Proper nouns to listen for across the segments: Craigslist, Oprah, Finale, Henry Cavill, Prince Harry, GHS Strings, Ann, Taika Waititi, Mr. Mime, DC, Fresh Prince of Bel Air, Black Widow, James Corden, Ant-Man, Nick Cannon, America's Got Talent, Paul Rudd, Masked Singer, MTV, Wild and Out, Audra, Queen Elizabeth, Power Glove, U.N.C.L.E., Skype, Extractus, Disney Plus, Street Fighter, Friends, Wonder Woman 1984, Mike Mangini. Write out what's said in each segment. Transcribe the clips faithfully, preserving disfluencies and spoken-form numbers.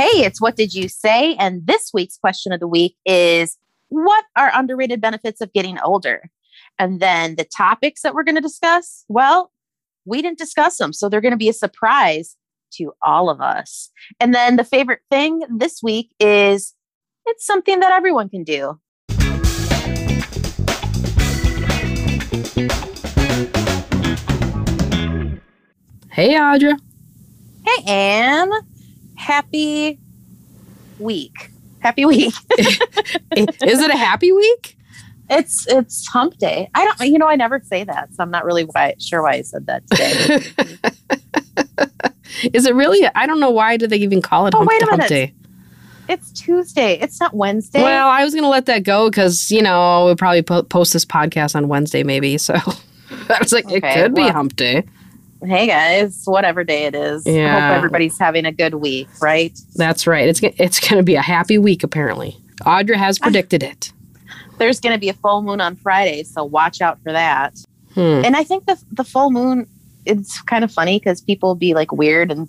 Hey, it's What Did You Say? And this week's question of the week is, what are underrated benefits of getting older? And then the topics that we're going to discuss, well, we didn't discuss them. So they're going to be a surprise to all of us. And then the favorite thing this week is, it's something that everyone can do. Hey, Audra. Hey, Ann. Happy week. Happy week. Is it a happy week? It's it's hump day. I don't, you know, I never say that, so I'm not really why, sure why I said that today. Is it really? I don't know, why do they even call it oh, hump, wait a hump day? It's Tuesday. It's not Wednesday. Well, I was going to let that go because, you know, we'll probably po- post this podcast on Wednesday maybe. So I was like, okay, it could well, be hump day. Hey, guys, whatever day it is. Yeah. I hope everybody's having a good week, right? That's right. It's, it's going to be a happy week, apparently. Audra has predicted I, it. There's going to be a full moon on Friday, so watch out for that. Hmm. And I think the, the full moon, it's kind of funny because people be like weird and,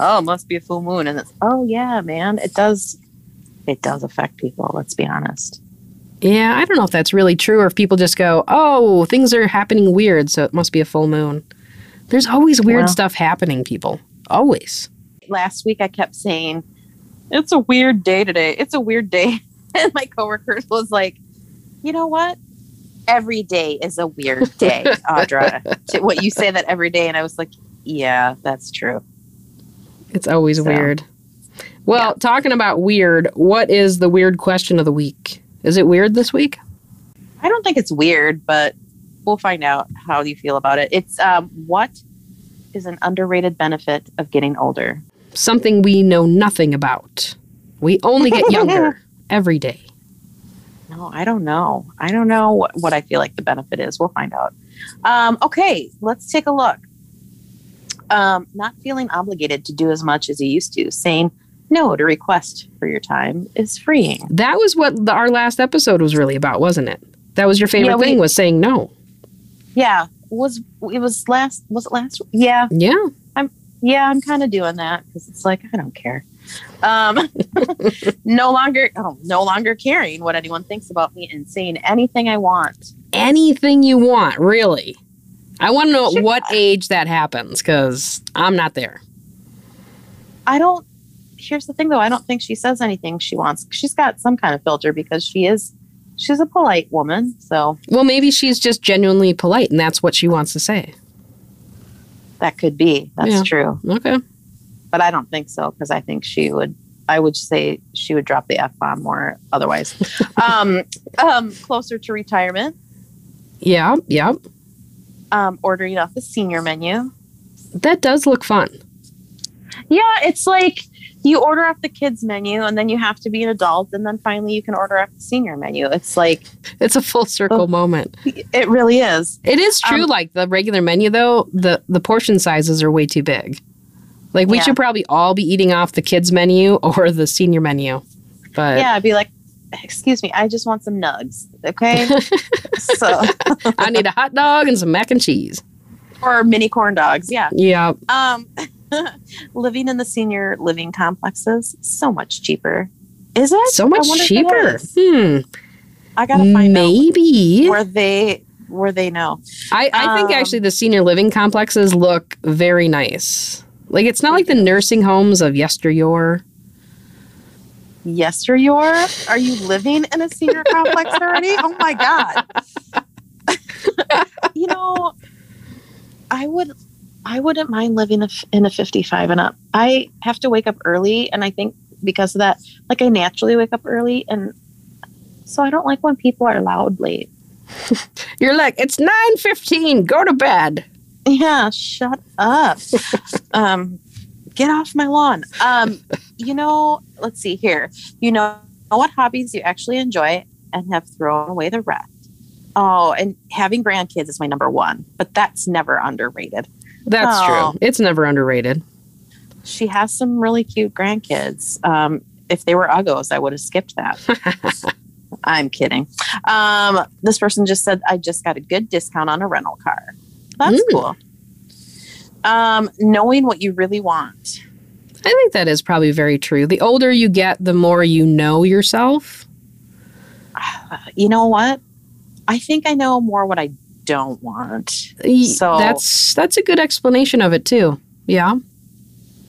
oh, it must be a full moon. And it's, oh, yeah, man, it does. It does affect people. Let's be honest. Yeah, I don't know if that's really true or if people just go, oh, things are happening weird, so it must be a full moon. There's always weird well, stuff happening, people. Always. Last week, I kept saying, it's a weird day today. It's a weird day. And my coworker was like, you know what? Every day is a weird day, Audra. What, you say that every day? And I was like, yeah, that's true. It's always so weird. Well, yeah. Talking about weird, what is the weird question of the week? Is it weird this week? I don't think it's weird, but we'll find out how you feel about it. It's um, what is an underrated benefit of getting older? Something we know nothing about. We only get younger every day. No, I don't know. I don't know what, what I feel like the benefit is. We'll find out. Um, okay, let's take a look. Um, not feeling obligated to do as much as you used to. Saying no to request for your time is freeing. That was what the, our last episode was really about, wasn't it? That was your favorite yeah, we, thing was saying no. Yeah, was it was last was it last? Yeah, yeah. I'm yeah, I'm kind of doing that because it's like I don't care. Um, no longer, oh, no longer caring what anyone thinks about me and saying anything I want. Anything you want, really? I want to know at what age that happens because I'm not there. I don't. Here's the thing, though. I don't think she says anything she wants. She's got some kind of filter because she is. She's a polite woman, so. Well, maybe she's just genuinely polite, and that's what she wants to say. That could be. That's yeah. true. Okay. But I don't think so, because I think she would, I would say she would drop the F-bomb more otherwise. um, um, closer to retirement. Yeah, yeah. Um, ordering off the senior menu. That does look fun. Yeah, it's like, you order off the kids menu and then you have to be an adult and then finally you can order off the senior menu. It's like... It's a full circle oh, moment. It really is. It is true. Um, like the regular menu, though, the, the portion sizes are way too big. Like we yeah. should probably all be eating off the kids menu or the senior menu. But yeah, I'd be like, excuse me, I just want some nugs. Okay? So I need a hot dog and some mac and cheese. Or mini corn dogs. Yeah. Yeah. Um... Living in the senior living complexes, so much cheaper. Is it? So much I cheaper. Hmm. I gotta find Maybe. out where they where they know. I, I um, think actually the senior living complexes look very nice. Like it's not like the nursing homes of yesteryear. Yesteryear? Are you living in a senior complex already? Oh my God. You know, I would I wouldn't mind living in a fifty-five and up. I have to wake up early. And I think because of that, like I naturally wake up early. And so I don't like when people are loud late. You're like, it's nine fifteen. Go to bed. Yeah. Shut up. um, get off my lawn. Um, you know, let's see here. You know what hobbies you actually enjoy and have thrown away the rest. Oh, and having grandkids is my number one, but that's never underrated. That's oh. true. It's never underrated. She has some really cute grandkids. Um, if they were uggos, I would have skipped that. I'm kidding. Um, this person just said, I just got a good discount on a rental car. That's mm. cool. Um, knowing what you really want. I think that is probably very true. The older you get, the more you know yourself. You know what? I think I know more what I don't want. So that's that's a good explanation of it too. Yeah.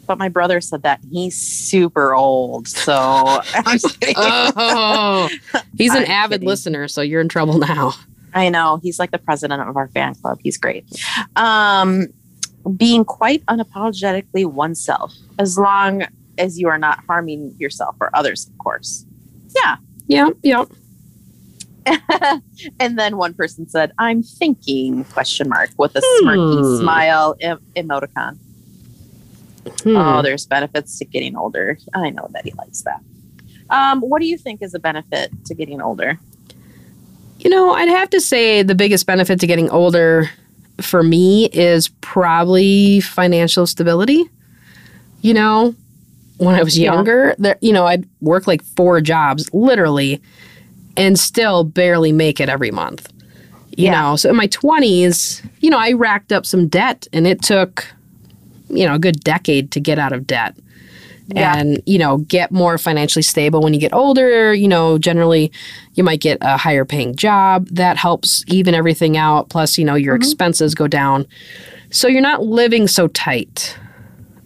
But my brother said that he's super old, so I'm oh, he's an I'm avid kidding. listener, so you're in trouble now. I know. He's like the president of our fan club. He's great. Um, being quite unapologetically oneself, as long as you are not harming yourself or others, of course. Yeah. Yeah. Yeah. And then one person said, I'm thinking, question mark, with a hmm. smirky smile em- emoticon. Hmm. Oh, there's benefits to getting older. I know that he likes that. Um, what do you think is a benefit to getting older? You know, I'd have to say the biggest benefit to getting older for me is probably financial stability. You know, when I was younger, yeah. there, you know, I'd work like four jobs, literally, and still barely make it every month. You yeah. know, so in my twenties, you know, I racked up some debt, and it took, you know, a good decade to get out of debt. Yeah. And, you know, get more financially stable when you get older. You know, generally you might get a higher paying job. That helps even everything out. Plus, you know, your mm-hmm. expenses go down. So you're not living so tight.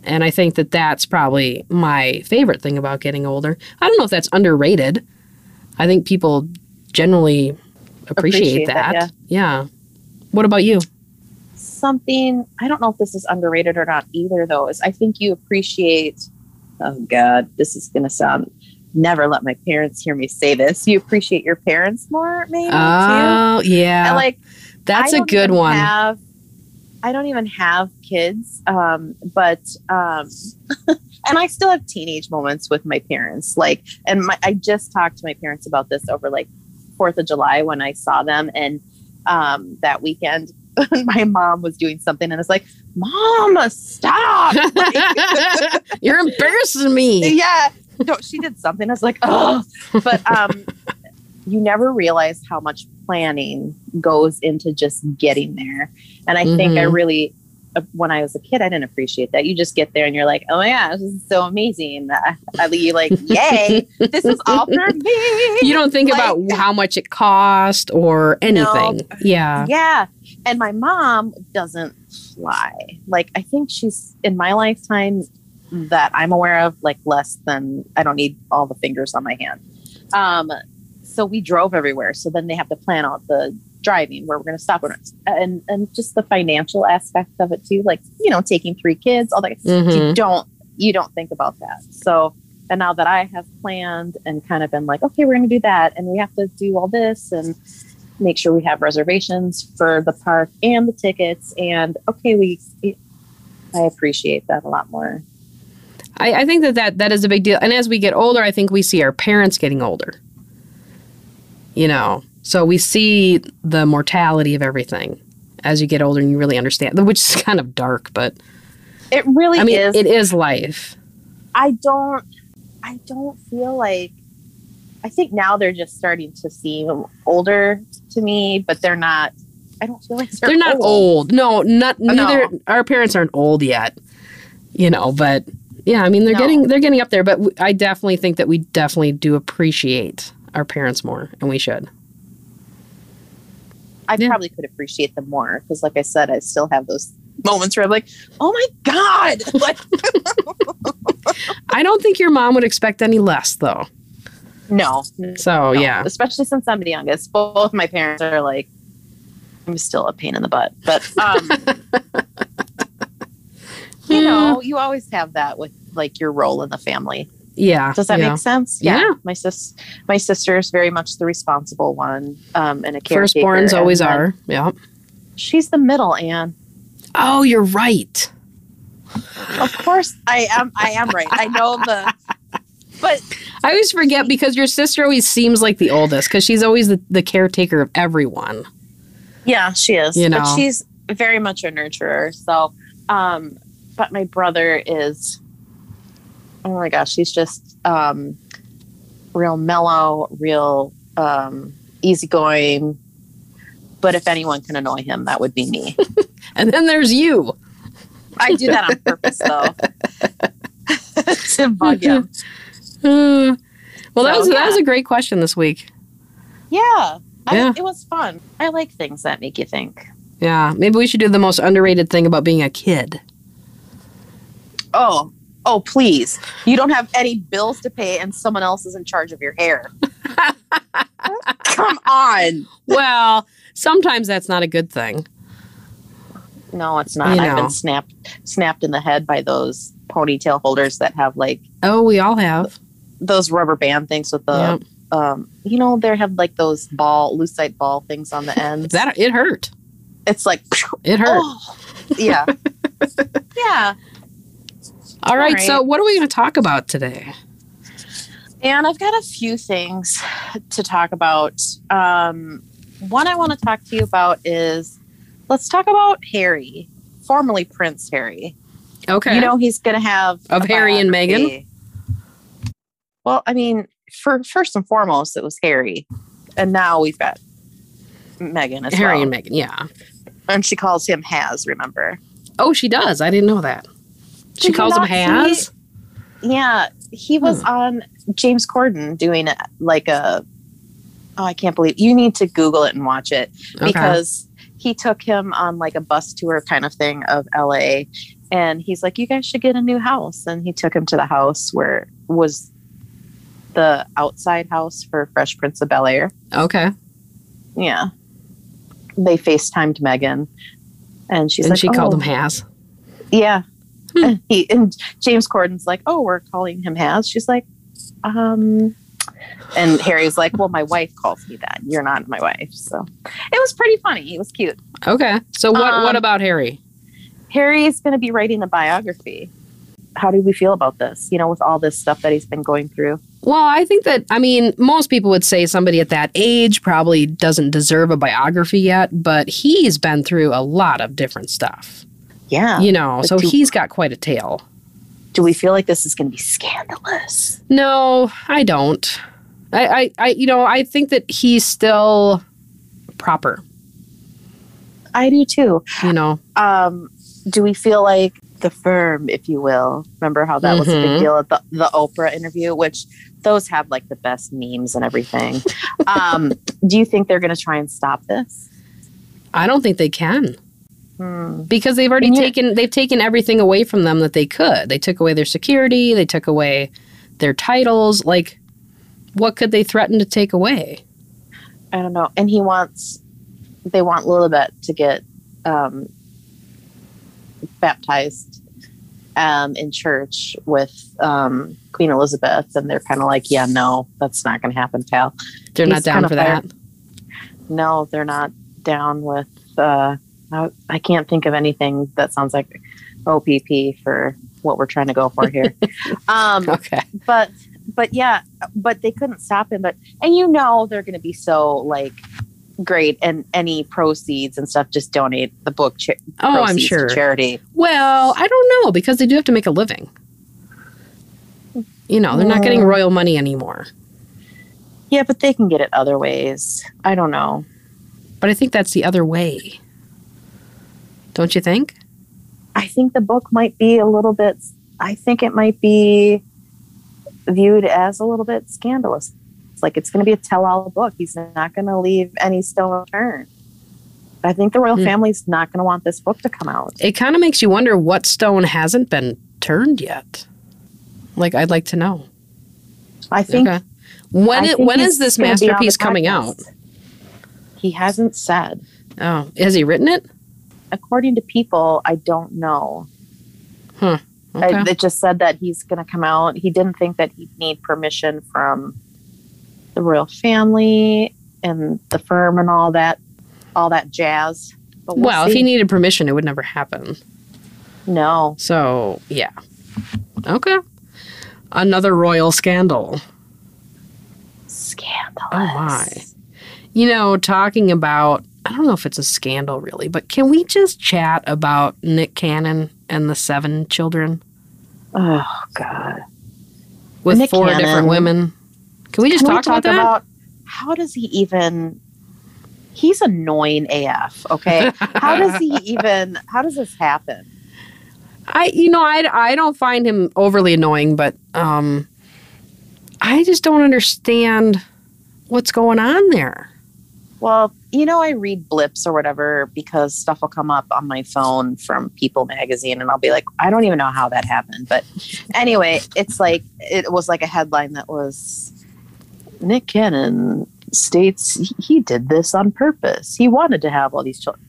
And I think that that's probably my favorite thing about getting older. I don't know if that's underrated. I think people generally appreciate, appreciate that. that yeah. yeah. What about you? Something, I don't know if this is underrated or not either, though, is I think you appreciate... Oh, God, this is going to sound, never let my parents hear me say this. You appreciate your parents more, maybe, oh, too. yeah. And like, that's a good one. Have, I don't even have kids, um, but, um, and I still have teenage moments with my parents. Like, and my, I just talked to my parents about this over like fourth of July when I saw them. And um, that weekend, my mom was doing something and it's like, Mama, stop. Like, you're embarrassing me. Yeah. No, she did something. I was like, oh, but um, you never realize how much planning goes into just getting there. And I mm-hmm. think I really, uh, when I was a kid, I didn't appreciate that. You just get there and you're like, oh my gosh, this is so amazing. I, I, you're like, yay, this is all for me. You don't think like, about how much it cost or anything. No. Yeah. Yeah. And my mom doesn't fly. Like, I think she's, in my lifetime that I'm aware of, like less than, I don't need all the fingers on my hand. Um, so we drove everywhere. So then they have to plan out the driving, where we're going to stop. And and just the financial aspect of it too. Like, you know, taking three kids, all that. Mm-hmm. You don't, you don't think about that. So, and now that I have planned and kind of been like, okay, we're going to do that. And we have to do all this. And make sure we have reservations for the park and the tickets. And okay, we, I appreciate that a lot more. I, I think that, that that is a big deal. And as we get older, I think we see our parents getting older, you know, so we see the mortality of everything as you get older and you really understand, which is kind of dark, but it really I mean, is. It is life. I don't, I don't feel like, I think now they're just starting to seem older to me, but they're not, I don't feel like they're, they're not old. old. No, not oh, neither. No. Our parents aren't old yet, you know, but yeah, I mean, they're no. getting, they're getting up there, but w- I definitely think that we definitely do appreciate our parents more, and we should. I yeah. probably could appreciate them more. Cause like I said, I still have those moments where I'm like, oh my God. Like, I don't think your mom would expect any less though. No. So, no. yeah. Especially since I'm the youngest. Both my parents are like, I'm still a pain in the butt. But, um, you know, you always have that with, like, your role in the family. Yeah. Does that yeah. make sense? Yeah. yeah. My sis, my sister is very much the responsible one um, and a caretaker. Firstborns always and, are. Yeah. She's the middle, Ann. Oh, you're right. Of course I am. I am right. I know the... But I always forget because your sister always seems like the oldest because she's always the, the caretaker of everyone. Yeah, she is. You know? But she's very much a nurturer. So, um, but my brother is, oh my gosh, he's just um, real mellow, real um, easygoing. But if anyone can annoy him, that would be me. And then there's you. I do that on purpose, though. Bhagya. uh, well, that so, was yeah. that was a great question this week. Yeah, yeah. I, it was fun. I like things that make you think. Yeah, maybe we should do the most underrated thing about being a kid. Oh, oh, please! You don't have any bills to pay, and someone else is in charge of your hair. Come on. Well, sometimes that's not a good thing. No, it's not. You know. I've been snapped snapped in the head by those ponytail holders that have like. Oh, we all have those rubber band things with the. Yep. Um, you know, they have like those ball, lucite ball things on the ends. That it hurt. It's like it hurt. Oh, yeah. Yeah. All right, all right. So, what are we going to talk about today? And I've got a few things to talk about. Um, one I want to talk to you about is let's talk about Harry, formerly Prince Harry. Okay. You know, he's going to have... Of Harry and Meghan? Well, I mean, for first and foremost, it was Harry. And now we've got Meghan as Harry well. Harry and Meghan, yeah. And she calls him Has, remember? Oh, she does. I didn't know that. She Did calls him Has? He, yeah. He was hmm. on James Corden doing a, like a... Oh, I can't believe... You need to Google it and watch it. Okay. Because... He took him on like a bus tour kind of thing of L A and he's like, you guys should get a new house. And he took him to the house where was the outside house for Fresh Prince of Bel Air. Okay. Yeah. They FaceTimed Meghan and she's and like, she oh. called him Has. Yeah. Hmm. And, he, and James Corden's like, oh, we're calling him Has. She's like, um... And Harry's like, well, my wife calls me that. You're not my wife. So it was pretty funny. It was cute. Okay. So what, um, what about Harry? Harry's going to be writing a biography. How do we feel about this? You know, with all this stuff that he's been going through? Well, I think that, I mean, most people would say somebody at that age probably doesn't deserve a biography yet, but he's been through a lot of different stuff. Yeah. You know, so do- he's got quite a tale. Do we feel like this is going to be scandalous? No, I don't. I, I, I, you know, I think that he's still proper. I do too. You know, um, do we feel like the firm, if you will? Remember how that mm-hmm. was a big deal at the, the Oprah interview, which those have like the best memes and everything. um, do you think they're going to try and stop this? I don't think they can. Because they've already yeah. taken they've taken everything away from them that they could. They took away their security. They took away their titles. Like, what could they threaten to take away? I don't know. And he wants, they want Lilibet to get um, baptized um, in church with um, Queen Elizabeth. And they're kind of like, yeah, no, that's not going to happen, pal. They're He's not down for that? Fired. No, they're not down with... Uh, I can't think of anything that sounds like O P P for what we're trying to go for here. um, okay. But, but yeah, but they couldn't stop him. But, and you know, they're going to be so like great and any proceeds and stuff, just donate the book. Cha- oh, I'm sure. To charity. Well, I don't know because they do have to make a living. You know, they're not getting royal money anymore. Yeah, but they can get it other ways. I don't know. But I think that's the other way. Don't you think? I think the book might be a little bit, I think it might be viewed as a little bit scandalous. It's like it's going to be a tell-all book. He's not going to leave any stone unturned. I think the royal mm. family's not going to want this book to come out. It kind of makes you wonder what stone hasn't been turned yet. Like, I'd like to know. I think. Okay. When I it, think when is this masterpiece coming out? He hasn't said. Oh, has he written it? According to people, I don't know. Huh. Okay. I, it just said that he's going to come out. He didn't think that he'd need permission from the royal family and the firm and all that, all that jazz. But we'll, well if he needed permission, it would never happen. No. So, yeah. Okay. Another royal scandal. Scandalous. Oh, my. You know, talking about I don't know if it's a scandal, really, but can we just chat about Nick Cannon and the seven children? Oh, God. With Nick four Cannon. Different women. Can we just can talk, we talk about that? About how does he even... He's annoying A F, okay? How does he even... How does this happen? I, you know, I, I don't find him overly annoying, but um, I just don't understand what's going on there. Well, you know, I read blips or whatever because stuff will come up on my phone from People magazine and I'll be like, I don't even know how that happened. But anyway, it's like it was like a headline that was Nick Cannon states he, he did this on purpose. He wanted to have all these children.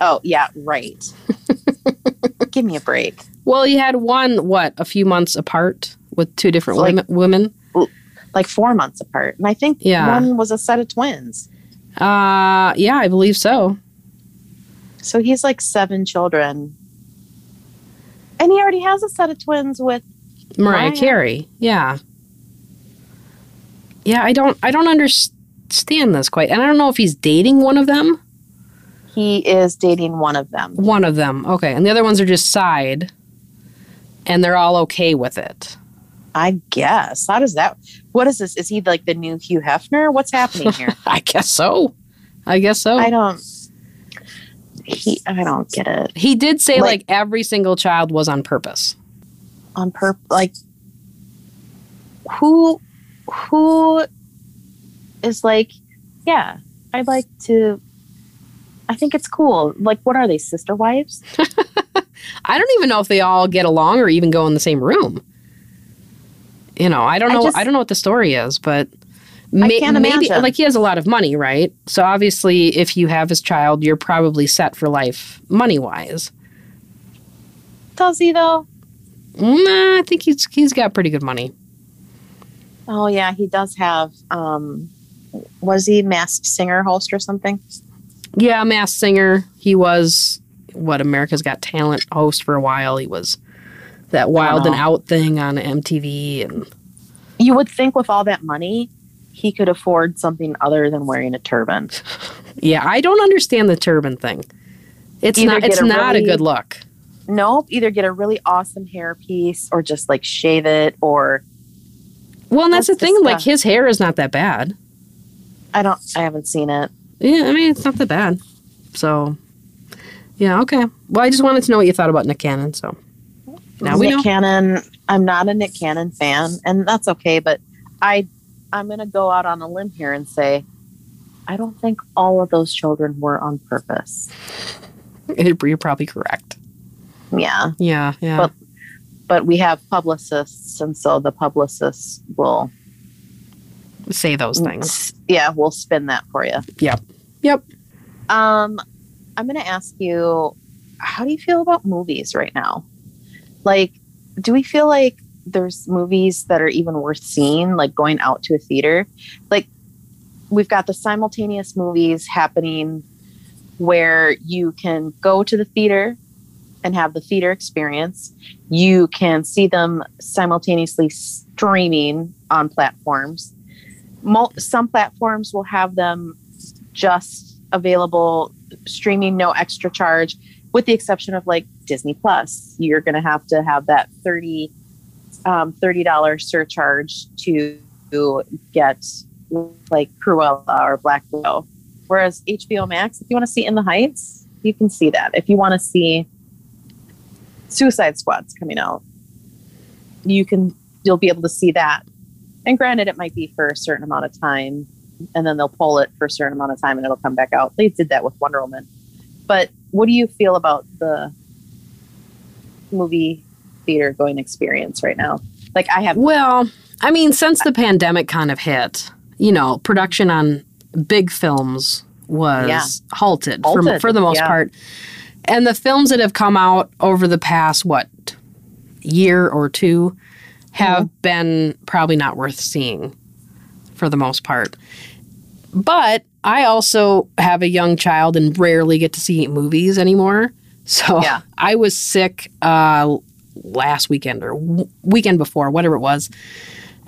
Oh, yeah, right. Give me a break. Well, he had one, what, a few months apart with two different like, women? Like four months apart. And I think yeah. one was a set of twins. Uh, yeah, I believe so. So he's like seven children. And he already has a set of twins with Mariah, Mariah. Carey. Yeah. Yeah, I don't I don't understand this quite. And I don't know if he's dating one of them. He is dating one of them. One of them. Okay. And the other ones are just side. And they're all okay with it. I guess. How does that... What is this? Is he like the new Hugh Hefner? What's happening here? I guess so. I guess so. I don't... He, I don't get it. He did say like, like every single child was on purpose. On purpose? Like, who... Who is like, yeah, I'd like to... I think it's cool. Like, what are they, sister wives? I don't even know if they all get along or even go in the same room. You know, I don't know. I, just, I don't know what the story is, but ma- I can't maybe imagine. Like he has a lot of money, right? So obviously, if you have his child, you're probably set for life, money wise. Does he though? Nah, I think he's he's got pretty good money. Oh yeah, he does have. Um, was he Masked Singer host or something? Yeah, Masked Singer. He was what America's Got Talent host for a while. He was. That Wild and Out thing on M T V. And you would think with all that money, he could afford something other than wearing a turban. Yeah, I don't understand the turban thing. It's either not It's a not really, a good look. Nope. Either get a really awesome hairpiece or just like shave it or... Well, and that's, that's the thing. Stuff. Like his hair is not that bad. I don't... I haven't seen it. Yeah, I mean, it's not that bad. So, yeah, okay. Well, I just wanted to know what you thought about Nick Cannon, so... Now Nick Cannon, I'm not a Nick Cannon fan, and that's okay, but I, I'm going to go out on a limb here and say, I don't think all of those children were on purpose. You're probably correct. Yeah. Yeah, yeah. But, but we have publicists, and so the publicists will... Say those things. Yeah, we'll spin that for you. Yep. Yep. Um, I'm going to ask you, how do you feel about movies right now? Like, do we feel like there's movies that are even worth seeing, like going out to a theater? Like, we've got the simultaneous movies happening where you can go to the theater and have the theater experience. You can see them simultaneously streaming on platforms. Mo- some platforms will have them just available, streaming, no extra charge, with the exception of, like, Disney Plus. You're going to have to have that thirty dollars um, thirty dollars surcharge to get like Cruella or Black Widow. Whereas H B O Max, if you want to see In the Heights, you can see that. If you want to see Suicide Squad's coming out, you can, you'll be able to see that. And granted, it might be for a certain amount of time, and then they'll pull it for a certain amount of time, and it'll come back out. They did that with Wonder Woman. But what do you feel about the movie theater going experience right now? Like I have. Well, I mean, since the pandemic kind of hit, you know, production on big films was yeah. halted, halted. For, for the most yeah. part. And the films that have come out over the past, what, year or two have mm-hmm. been probably not worth seeing for the most part. But I also have a young child and rarely get to see movies anymore. So yeah. I was sick uh, last weekend or w- weekend before, whatever it was.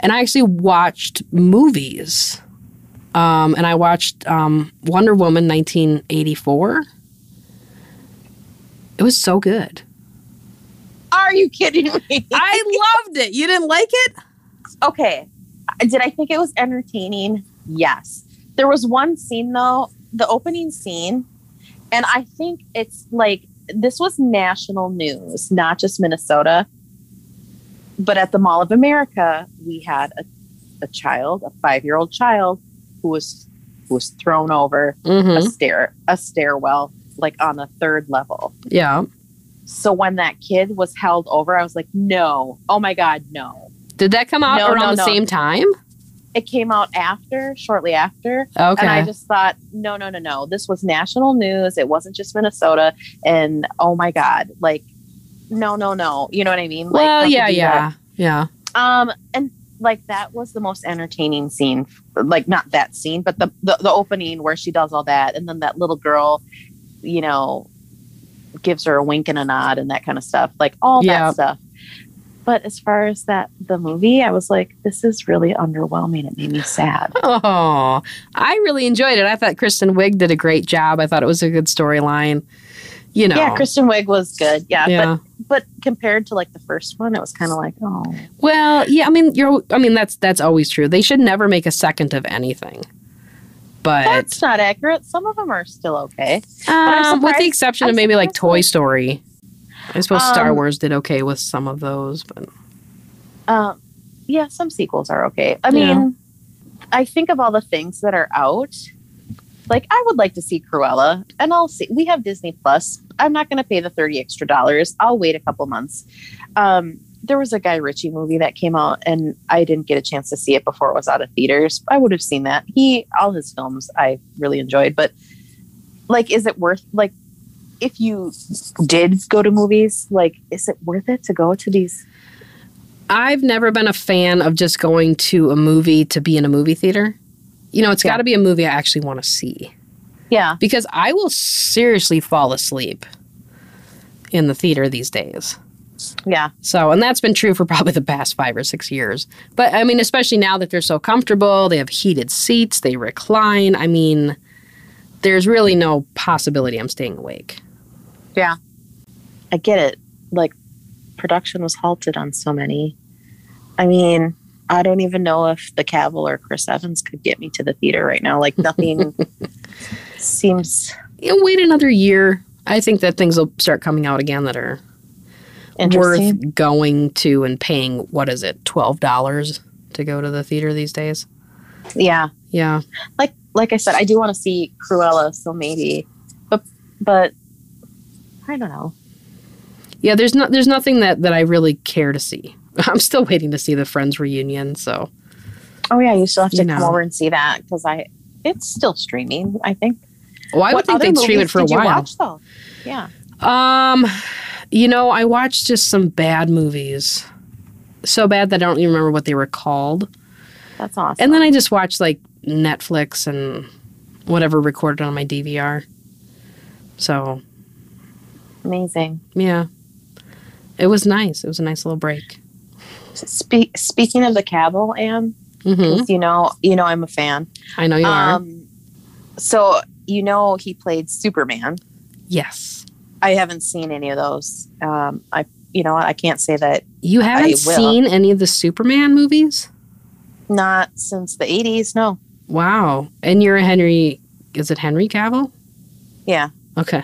And I actually watched movies. Um, and I watched um, Wonder Woman nineteen eighty-four. It was so good. Are you kidding me? I loved it. You didn't like it? Okay. Did I think it was entertaining? Yes. There was one scene, though, the opening scene. And I think it's like this was national news, not just Minnesota. But at the Mall of America, we had a, a child, a five-year-old child, who was who was thrown over mm-hmm. a stair a stairwell, like on the third level. Yeah. So when that kid was held over, I was like, no. Oh, my God, no. Did that come out no, around no, the no. same time? It came out after, shortly after. Okay. And I just thought, no, no, no, no. This was national news. It wasn't just Minnesota. And, oh, my God, like, no, no, no. You know what I mean? Well, like, yeah, yeah, yeah. Um, and, like, that was the most entertaining scene. Like, not that scene, but the, the, the opening where she does all that. And then that little girl, you know, gives her a wink and a nod and that kind of stuff, like all yeah. that stuff. But as far as that, the movie, I was like, this is really underwhelming. It made me sad. Oh, I really enjoyed it. I thought Kristen Wiig did a great job. I thought it was a good storyline. You know, yeah, Kristen Wiig was good. Yeah, yeah. But, but compared to like the first one, it was kind of like, oh, well, yeah. I mean, you're. I mean, that's that's always true. They should never make a second of anything. But that's not accurate. Some of them are still okay. Um, with the exception I'm of maybe like Toy Story. I suppose um, Star Wars did okay with some of those, but um, yeah, some sequels are okay. I yeah. mean, I think of all the things that are out. Like, I would like to see Cruella, and I'll see. We have Disney Plus. I'm not going to pay the thirty extra dollars. I'll wait a couple months. Um, there was a Guy Ritchie movie that came out, and I didn't get a chance to see it before it was out of theaters. I would have seen that. He, all his films, I really enjoyed. But like, is it worth like? If you did go to movies, like, is it worth it to go to these? I've never been a fan of just going to a movie to be in a movie theater. You know, it's yeah. got to be a movie I actually want to see. Yeah. Because I will seriously fall asleep in the theater these days. Yeah. So, and that's been true for probably the past five or six years. But, I mean, especially now that they're so comfortable, they have heated seats, they recline. I mean, there's really no possibility I'm staying awake. Yeah. I get it. Like, production was halted on so many. I mean, I don't even know if the Cavill or Chris Evans could get me to the theater right now. Like, nothing seems... You'll wait another year. I think that things will start coming out again that are worth going to and paying, what is it, twelve dollars to go to the theater these days? Yeah. Yeah. Like, like I said, I do want to see Cruella, so maybe. But... but I don't know. Yeah, there's not there's nothing that, that I really care to see. I'm still waiting to see the Friends reunion, so. Oh yeah, you still have to you know. come over and see that because I it's still streaming, I think. Well, I what would think they'd stream it for a while. Did you watch though? Yeah. Um, you know, I watched just some bad movies. So bad that I don't even remember what they were called. That's awesome. And then I just watched like Netflix and whatever recorded on my D V R. So amazing. Yeah. It was nice. It was a nice little break. Spe- speaking of the Cavill, Ann, mm-hmm. you know, you know I'm a fan. I know you um, are. So, you know, he played Superman. Yes. I haven't seen any of those. Um, I, you know, I can't say that you haven't seen any of the Superman movies? Not since the eighties, no. Wow. And you're a Henry, is it Henry Cavill? Yeah. Okay.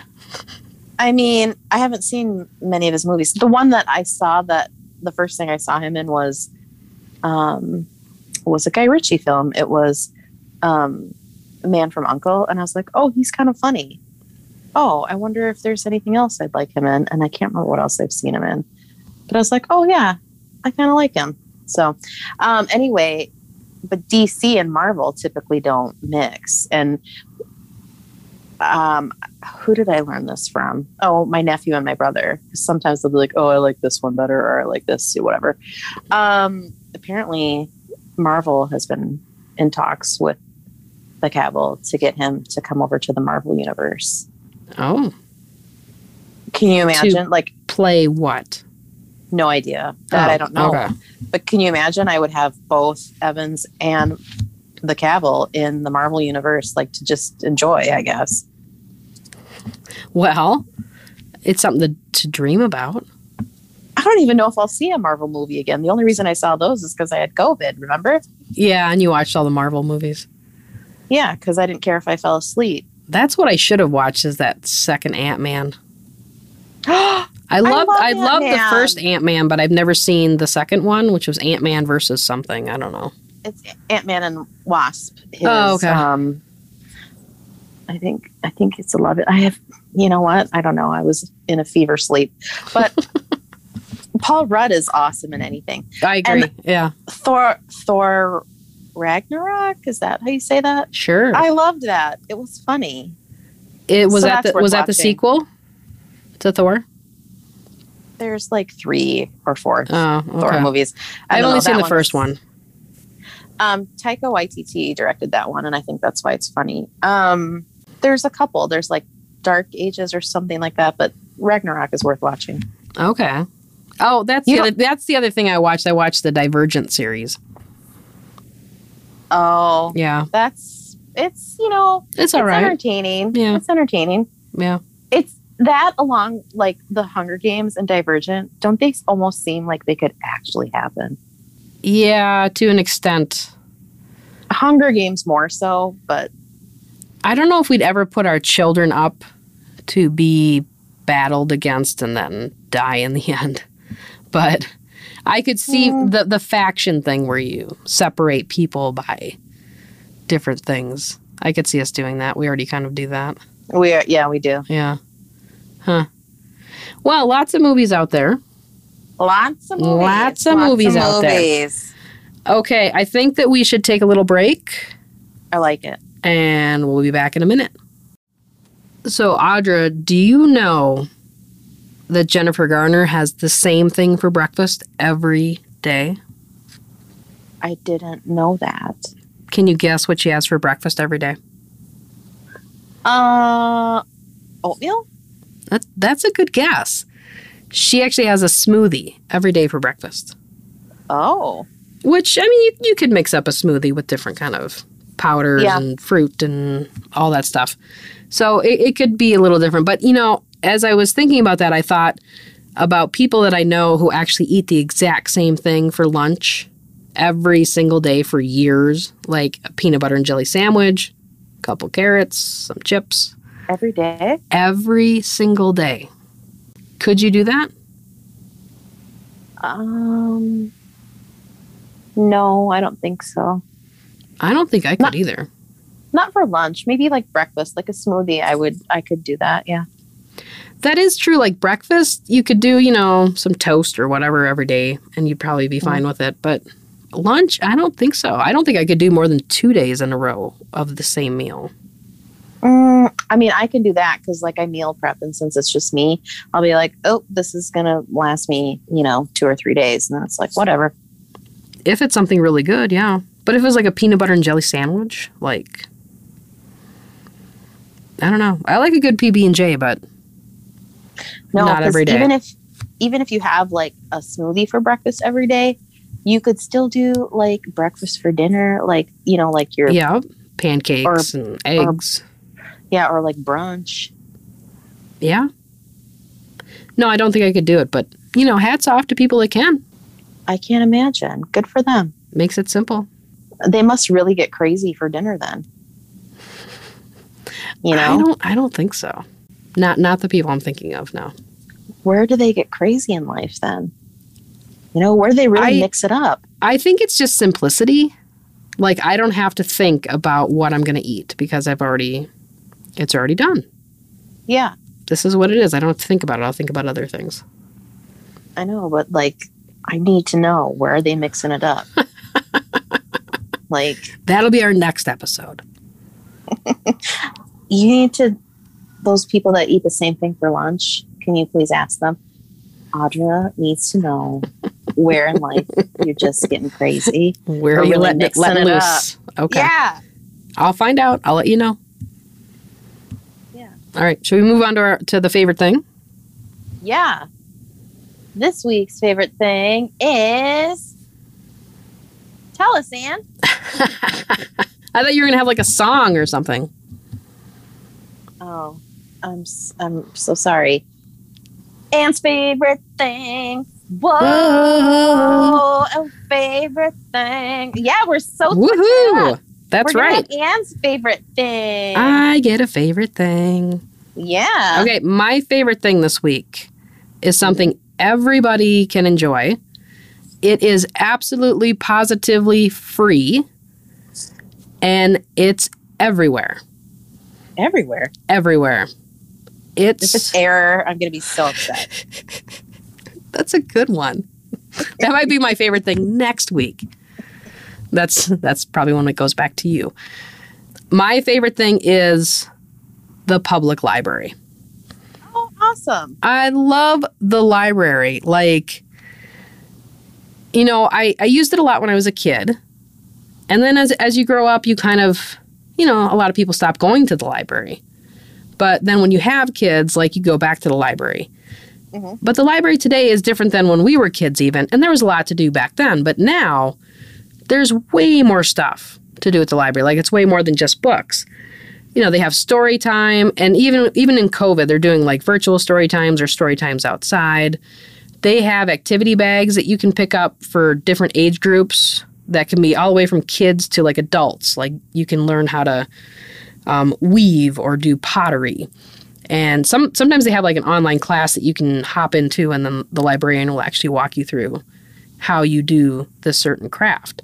I mean, I haven't seen many of his movies. The one that I saw that the first thing I saw him in was um, was a Guy Ritchie film. It was um, Man from U N C L E. And I was like, oh, he's kind of funny. Oh, I wonder if there's anything else I'd like him in. And I can't remember what else I've seen him in. But I was like, oh, yeah, I kind of like him. So um, anyway, but D C and Marvel typically don't mix. And Um, who did I learn this from? Oh, my nephew and my brother. Sometimes they'll be like, oh, I like this one better, or I like this, whatever. Um, apparently, Marvel has been in talks with the Cavill to get him to come over to the Marvel universe. Oh. Can you imagine? To like play what? No idea. That oh, I don't know. Okay. But can you imagine I would have both Evans and the Cavill in the Marvel universe, like, to just enjoy, I guess. Well, it's something to, to dream about. I don't even know if I'll see a Marvel movie again. The only reason I saw those is because I had COVID, remember? Yeah, and you watched all the Marvel movies. Yeah, because I didn't care if I fell asleep. That's what I should have watched, is that second Ant-Man. I loved I love I the first Ant-Man, but I've never seen the second one, which was Ant-Man versus something. I don't know. It's Ant-Man and Wasp. His, oh, okay. Um, I think I think it's eleven. I have, you know what? I don't know. I was in a fever sleep, but Paul Rudd is awesome in anything. I agree. And yeah. Thor Thor Ragnarok, is that how you say that? Sure. I loved that. It was funny. It was so that the, was that watching. The sequel to Thor? There's like three or four oh, okay. Thor movies. I I've only seen the one. first one. Um, Taika Waititi directed that one, and I think that's why it's funny. Um, there's a couple. There's like Dark Ages or something like that, but Ragnarok is worth watching. Okay. Oh, that's the other, that's the other thing I watched. I watched the Divergent series. Oh, yeah. That's it's you know it's, it's all right. Entertaining. Yeah, it's entertaining. Yeah, it's. That along, like, the Hunger Games and Divergent, don't they almost seem like they could actually happen? Yeah, to an extent. Hunger Games more so, but... I don't know if we'd ever put our children up to be battled against and then die in the end. But I could see mm. the, the faction thing where you separate people by different things. I could see us doing that. We already kind of do that. We are, yeah, we do. Yeah. Huh. Well, lots of movies out there. Lots of movies. Lots of lots movies of out movies. there. Okay, I think that we should take a little break. I like it. And we'll be back in a minute. So, Audra, do you know that Jennifer Garner has the same thing for breakfast every day? I didn't know that. Can you guess what she has for breakfast every day? Uh, oatmeal? That, that's a good guess. She actually has a smoothie every day for breakfast. Oh. Which, I mean, you, you could mix up a smoothie with different kind of powders yeah. and fruit and all that stuff. So it, it could be a little different. But, you know, as I was thinking about that, I thought about people that I know who actually eat the exact same thing for lunch every single day for years, like a peanut butter and jelly sandwich, a couple carrots, some chips. Every day? Every single day. Could you do that? Um, no, I don't think so. I don't think I could not, either. Not for lunch. Maybe like breakfast, like a smoothie. I would, I could do that, yeah. That is true. Like breakfast, you could do, you know, some toast or whatever every day, and you'd probably be fine mm. with it. But lunch, I don't think so. I don't think I could do more than two days in a row of the same meal. Mm, I mean, I can do that because, like, I meal prep, and since it's just me, I'll be like, oh, this is going to last me, you know, two or three days. And then it's like, whatever. If it's something really good, yeah. But if it was, like, a peanut butter and jelly sandwich, like, I don't know. I like a good P B and J, but no, not every day. Even if, even if you have, like, a smoothie for breakfast every day, you could still do, like, breakfast for dinner, like, you know, like your... Yeah, pancakes or, and eggs. Or, Yeah, or like brunch. Yeah. No, I don't think I could do it, but, you know, hats off to people that can. I can't imagine. Good for them. Makes it simple. They must really get crazy for dinner then. You know? I don't I don't think so. Not not the people I'm thinking of, no. Where do they get crazy in life then? You know, where do they really I, mix it up? I think it's just simplicity. Like, I don't have to think about what I'm going to eat because I've already... It's already done. Yeah. This is what it is. I don't have to think about it. I'll think about other things. I know, but, like, I need to know where are they mixing it up. Like... That'll be our next episode. You need to... Those people that eat the same thing for lunch, can you please ask them? Audra needs to know where in life you're just getting crazy. Where are you really letting it, letting it loose? Up. Okay. Yeah. I'll find out. I'll let you know. All right, should we move on to our, to the favorite thing? Yeah. This week's favorite thing is... Tell us, Ann. I thought you were going to have like a song or something. Oh, I'm I'm so sorry. Ann's favorite thing. Whoa. Whoa. A favorite thing. Yeah, we're so... Woohoo! That's We're right. Ann's favorite thing. I get a favorite thing. Yeah. Okay, my favorite thing this week is something everybody can enjoy. It is absolutely, positively free. And it's everywhere. Everywhere? Everywhere. It's, if it's error, I'm going to be so upset. That's a good one. That might be my favorite thing next week. That's that's probably when it goes back to you. My favorite thing is the public library. Oh, awesome. I love the library. Like, you know, I, I used it a lot when I was a kid. And then as as you grow up, you kind of, you know, a lot of people stop going to the library. But then when you have kids, like, you go back to the library. Mm-hmm. But the library today is different than when we were kids even. And there was a lot to do back then. But now there's way more stuff to do at the library. Like, it's way more than just books. You know, they have story time. And even even in COVID, they're doing, like, virtual story times or story times outside. They have activity bags that you can pick up for different age groups that can be all the way from kids to, like, adults. Like, you can learn how to um, weave or do pottery. And some sometimes they have, like, an online class that you can hop into, and then the librarian will actually walk you through how you do this certain craft.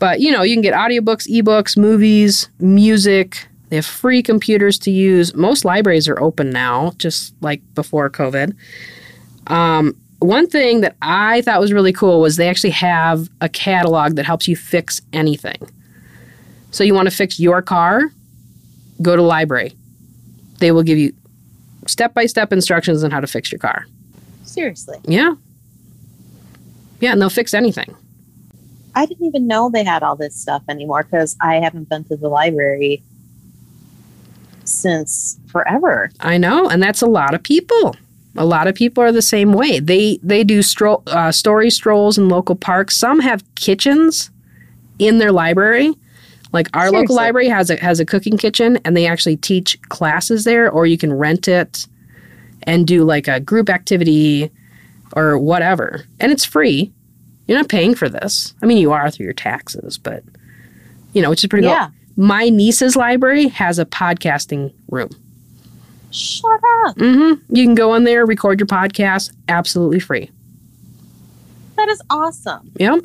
But, you know, you can get audiobooks, ebooks, movies, music. They have free computers to use. Most libraries are open now, just like before COVID. Um, one thing that I thought was really cool was they actually have a catalog that helps you fix anything. So you want to fix your car? Go to the library. They will give you step-by-step instructions on how to fix your car. Seriously? Yeah. Yeah, and they'll fix anything. I didn't even know they had all this stuff anymore, because I haven't been to the library since forever. I know, and that's a lot of people. A lot of people are the same way. They they do stroll, uh, story strolls in local parks. Some have kitchens in their library. Like, our Seriously? Local library has a has a cooking kitchen, and they actually teach classes there, or you can rent it and do, like, a group activity or whatever. And it's free. You're not paying for this. I mean, you are through your taxes, but, you know, which is pretty yeah. cool. My niece's library has a podcasting room. Shut up. Mm-hmm. You can go in there, record your podcast, absolutely free. That is awesome. Yep.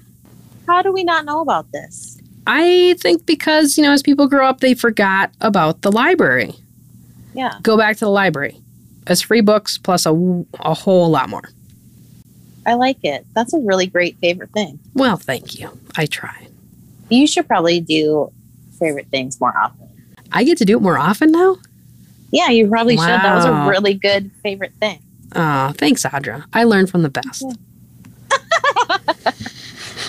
How do we not know about this? I think because, you know, as people grow up, they forgot about the library. Yeah. Go back to the library. It's free books plus a, a whole lot more. I like it. That's a really great favorite thing. Well, thank you. I try. You should probably do favorite things more often. I get to do it more often now? Yeah, you probably wow. should. That was a really good favorite thing. Oh, thanks, Audra. I learned from the best.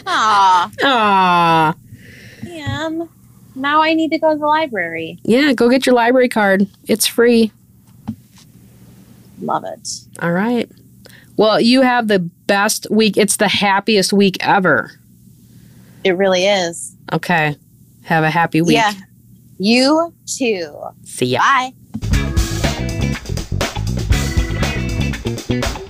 Aw. Aw. Damn. Now I need to go to the library. Yeah, go get your library card. It's free. Love it. All right. Well, you have the best week. It's the happiest week ever. It really is. Okay. Have a happy week. Yeah. You too. See ya. Bye.